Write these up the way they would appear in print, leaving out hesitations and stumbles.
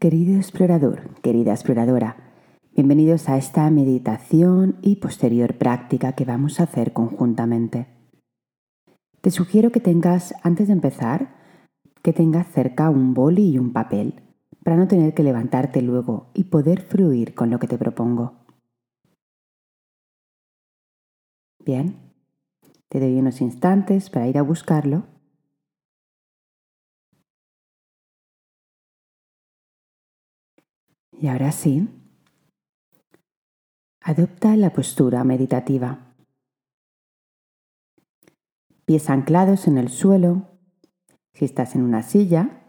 Querido explorador, querida exploradora, bienvenidos a esta meditación y posterior práctica que vamos a hacer conjuntamente. Te sugiero que tengas, antes de empezar, que tengas cerca un boli y un papel, para no tener que levantarte luego y poder fluir con lo que te propongo. Bien, te doy unos instantes para ir a buscarlo. Y ahora sí, adopta la postura meditativa. Pies anclados en el suelo, si estás en una silla,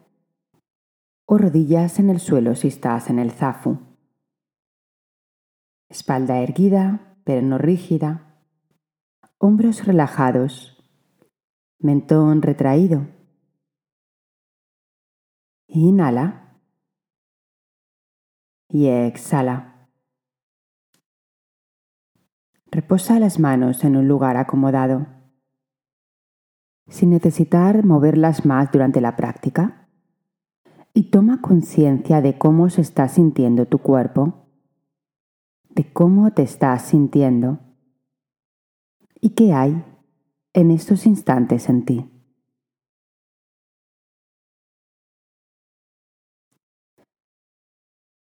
o rodillas en el suelo si estás en el zafu. Espalda erguida, pero no rígida. Hombros relajados, mentón retraído. Inhala. Y exhala. Reposa las manos en un lugar acomodado, sin necesitar moverlas más durante la práctica, y toma conciencia de cómo se está sintiendo tu cuerpo, de cómo te estás sintiendo y qué hay en estos instantes en ti.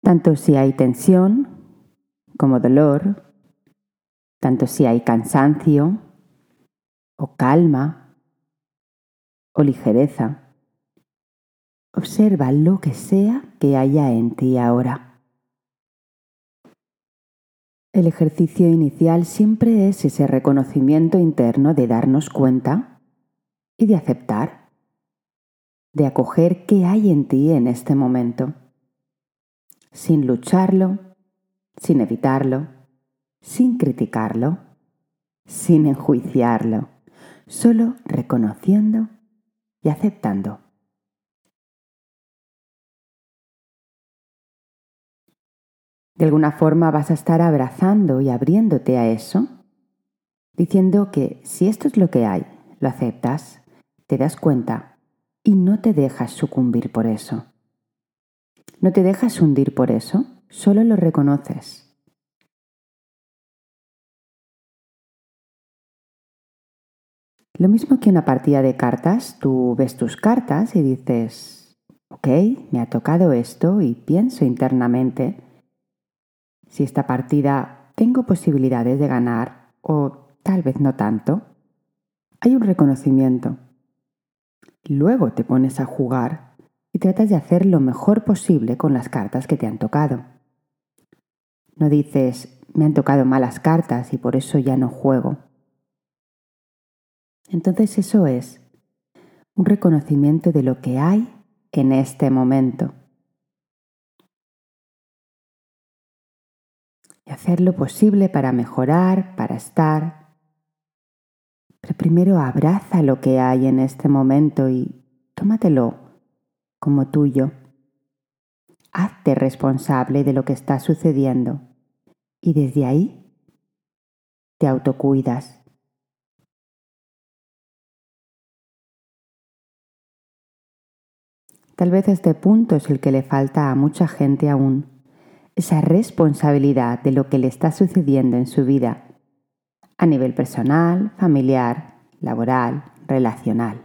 Tanto si hay tensión como dolor, tanto si hay cansancio o calma o ligereza, observa lo que sea que haya en ti ahora. El ejercicio inicial siempre es ese reconocimiento interno de darnos cuenta y de aceptar, de acoger qué hay en ti en este momento. Sin lucharlo, sin evitarlo, sin criticarlo, sin enjuiciarlo, solo reconociendo y aceptando. De alguna forma vas a estar abrazando y abriéndote a eso, diciendo que si esto es lo que hay, lo aceptas, te das cuenta y no te dejas sucumbir por eso. No te dejas hundir por eso, solo lo reconoces. Lo mismo que una partida de cartas, tú ves tus cartas y dices, ok, me ha tocado esto y pienso internamente si esta partida tengo posibilidades de ganar o tal vez no tanto. Hay un reconocimiento. Luego te pones a jugar. Y tratas de hacer lo mejor posible con las cartas que te han tocado. No dices, me han tocado malas cartas y por eso ya no juego. Entonces eso es un reconocimiento de lo que hay en este momento. Y hacer lo posible para mejorar, para estar. Pero primero abraza lo que hay en este momento y tómatelo como tuyo. Hazte responsable de lo que está sucediendo y desde ahí te autocuidas. Tal vez este punto es el que le falta a mucha gente aún, esa responsabilidad de lo que le está sucediendo en su vida, a nivel personal, familiar, laboral, relacional.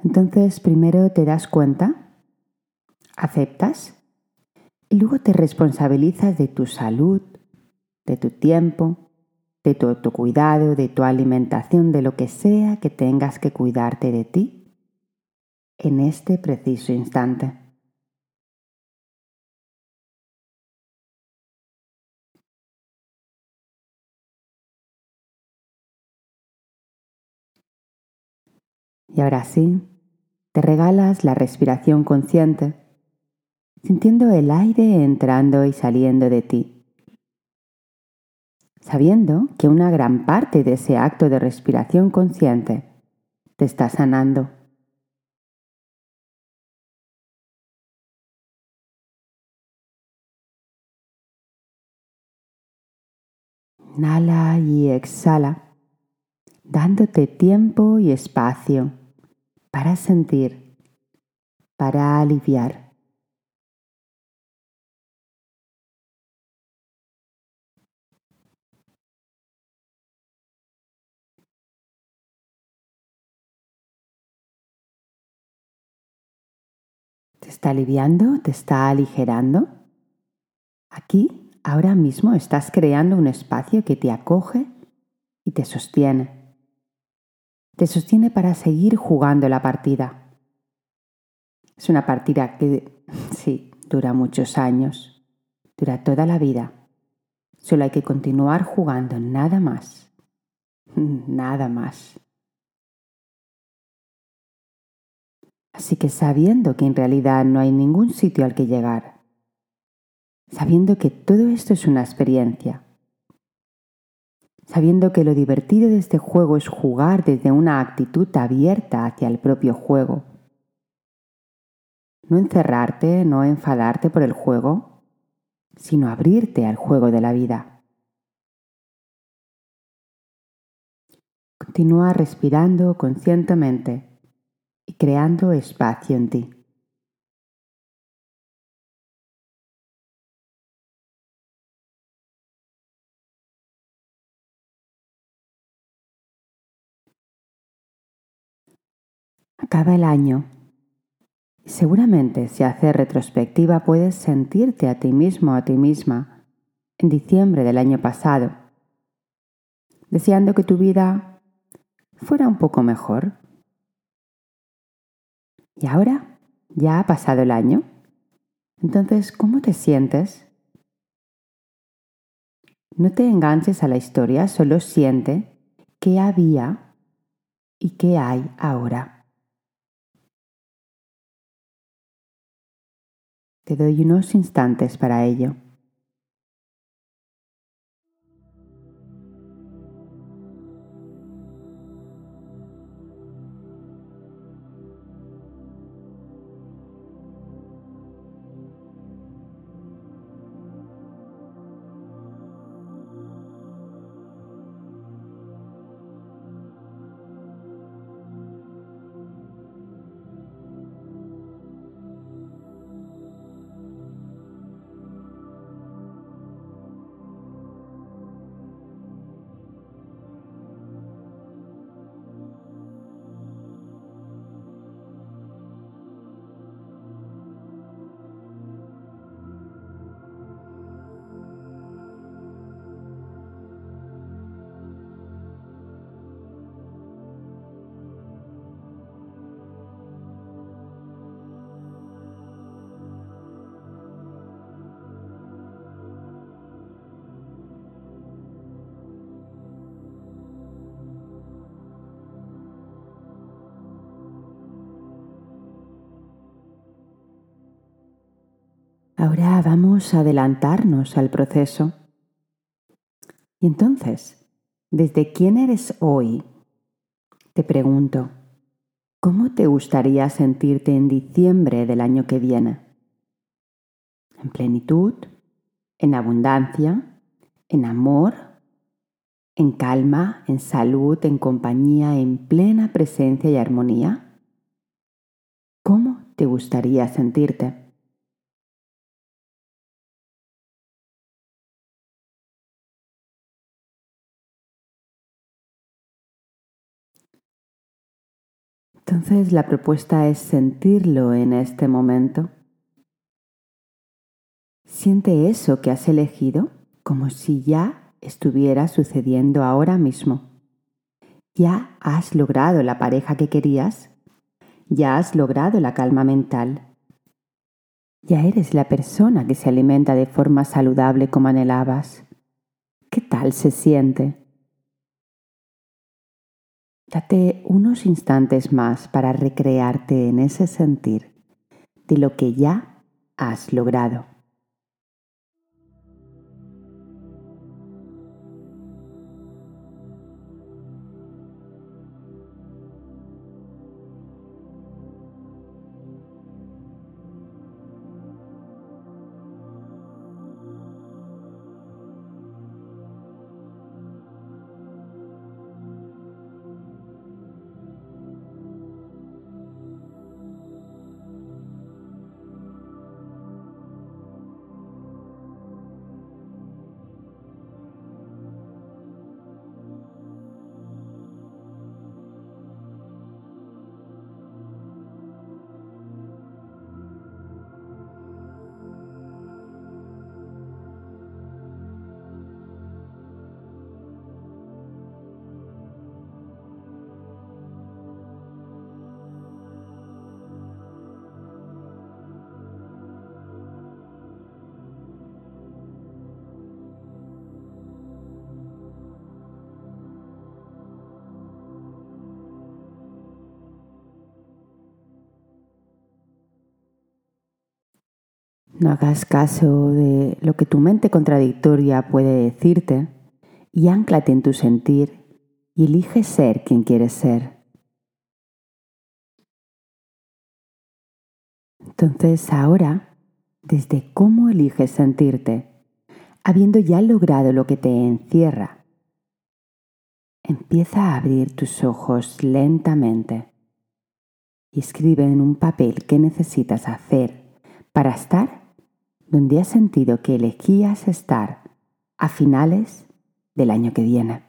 Entonces primero te das cuenta, aceptas y luego te responsabilizas de tu salud, de tu tiempo, de tu autocuidado, de tu alimentación, de lo que sea que tengas que cuidarte de ti en este preciso instante. Y ahora sí. Te regalas la respiración consciente, sintiendo el aire entrando y saliendo de ti, sabiendo que una gran parte de ese acto de respiración consciente te está sanando. Inhala y exhala, dándote tiempo y espacio para sentir, para aliviar. ¿Te está aliviando? ¿Te está aligerando? Aquí, ahora mismo, estás creando un espacio que te acoge y te sostiene. Te sostiene para seguir jugando la partida. Es una partida que, sí, dura muchos años, dura toda la vida. Solo hay que continuar jugando, nada más. Nada más. Así que sabiendo que en realidad no hay ningún sitio al que llegar, sabiendo que todo esto es una experiencia, sabiendo que lo divertido de este juego es jugar desde una actitud abierta hacia el propio juego, no encerrarte, no enfadarte por el juego, sino abrirte al juego de la vida. Continúa respirando conscientemente y creando espacio en ti. Acaba el año y seguramente si haces retrospectiva puedes sentirte a ti mismo o a ti misma en diciembre del año pasado, deseando que tu vida fuera un poco mejor. ¿Y ahora? ¿Ya ha pasado el año? Entonces, ¿cómo te sientes? No te enganches a la historia, solo siente qué había y qué hay ahora. Te doy unos instantes para ello. Ahora vamos a adelantarnos al proceso. Y entonces, ¿desde quién eres hoy? Te pregunto, ¿cómo te gustaría sentirte en diciembre del año que viene? ¿En plenitud? ¿En abundancia? ¿En amor? ¿En calma? ¿En salud? ¿En compañía? ¿En plena presencia y armonía? ¿Cómo te gustaría sentirte? Entonces la propuesta es sentirlo en este momento. Siente eso que has elegido como si ya estuviera sucediendo ahora mismo. Ya has logrado la pareja que querías. Ya has logrado la calma mental. Ya eres la persona que se alimenta de forma saludable como anhelabas. ¿Qué tal se siente? Date unos instantes más para recrearte en ese sentir de lo que ya has logrado. No hagas caso de lo que tu mente contradictoria puede decirte y ánclate en tu sentir y elige ser quien quieres ser. Entonces ahora, desde cómo eliges sentirte, habiendo ya logrado lo que te encierra, empieza a abrir tus ojos lentamente y escribe en un papel qué necesitas hacer para estar donde has sentido que elegías estar a finales del año que viene.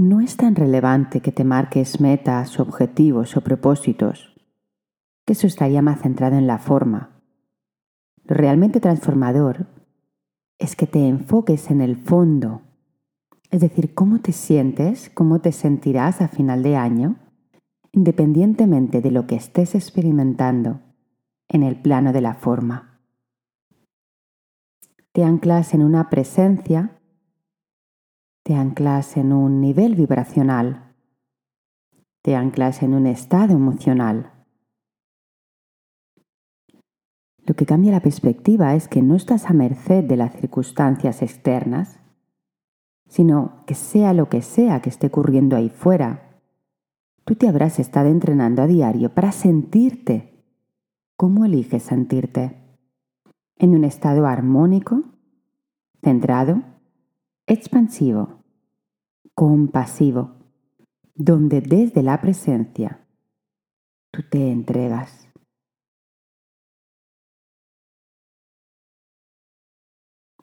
No es tan relevante que te marques metas, objetivos o propósitos, que eso estaría más centrado en la forma. Lo realmente transformador es que te enfoques en el fondo, es decir, cómo te sientes, cómo te sentirás a final de año, independientemente de lo que estés experimentando en el plano de la forma. Te anclas en una presencia. Te anclas en un nivel vibracional, te anclas en un estado emocional. Lo que cambia la perspectiva es que no estás a merced de las circunstancias externas, sino que sea lo que sea que esté ocurriendo ahí fuera, tú te habrás estado entrenando a diario para sentirte como eliges sentirte, en un estado armónico, centrado, expansivo, compasivo, donde desde la presencia tú te entregas.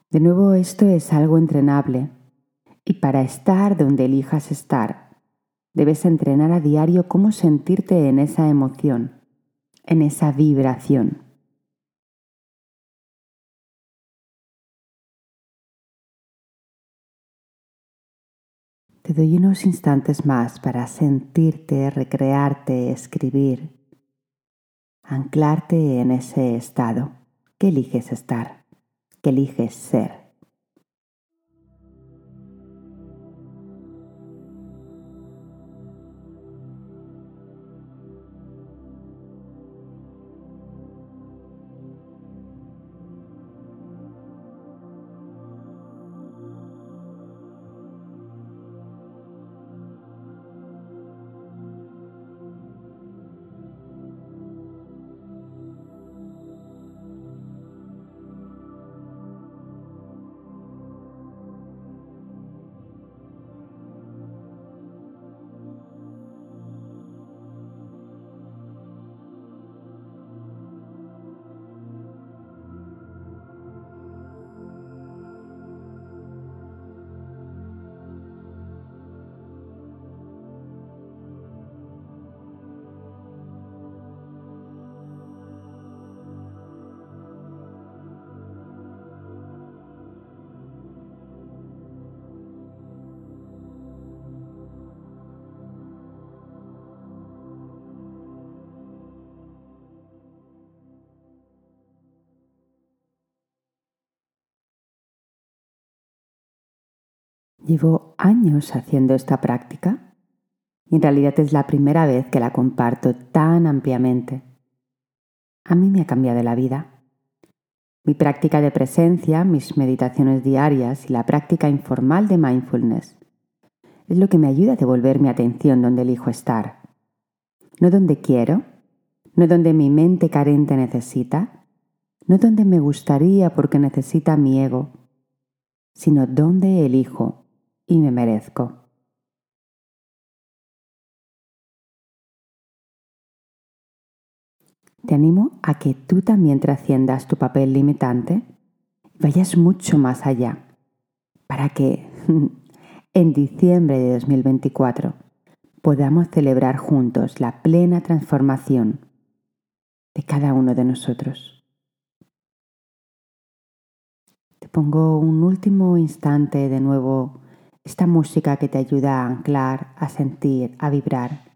De nuevo, esto es algo entrenable y para estar donde elijas estar, debes entrenar a diario cómo sentirte en esa emoción, en esa vibración. Te doy unos instantes más para sentirte, recrearte, escribir, anclarte en ese estado que eliges estar, que eliges ser. Llevo años haciendo esta práctica y en realidad es la primera vez que la comparto tan ampliamente. A mí me ha cambiado la vida. Mi práctica de presencia, mis meditaciones diarias y la práctica informal de mindfulness es lo que me ayuda a devolver mi atención donde elijo estar. No donde quiero, no donde mi mente carente necesita, no donde me gustaría porque necesita mi ego, sino donde elijo y me merezco. Te animo a que tú también trasciendas tu papel limitante y vayas mucho más allá, para que en diciembre de 2024 podamos celebrar juntos la plena transformación de cada uno de nosotros. pongo un último instante de nuevo esta música que te ayuda a anclar, a sentir, a vibrar,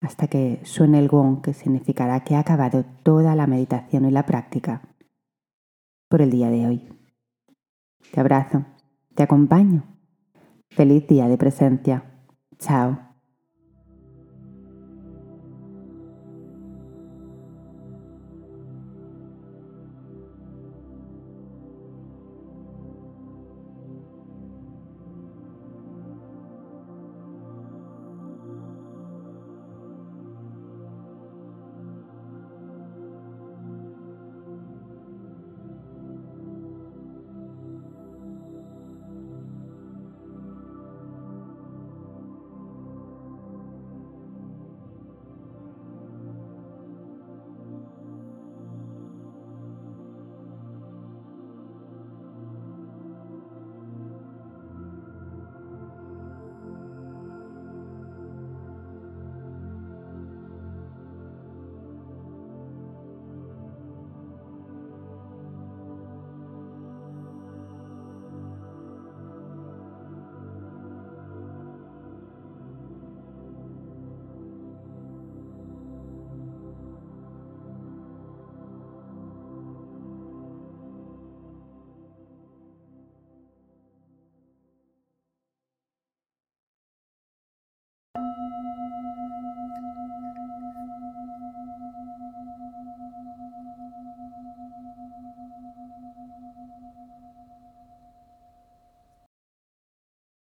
hasta que suene el gong, que significará que ha acabado toda la meditación y la práctica por el día de hoy. Te abrazo, te acompaño. Feliz día de presencia. Chao.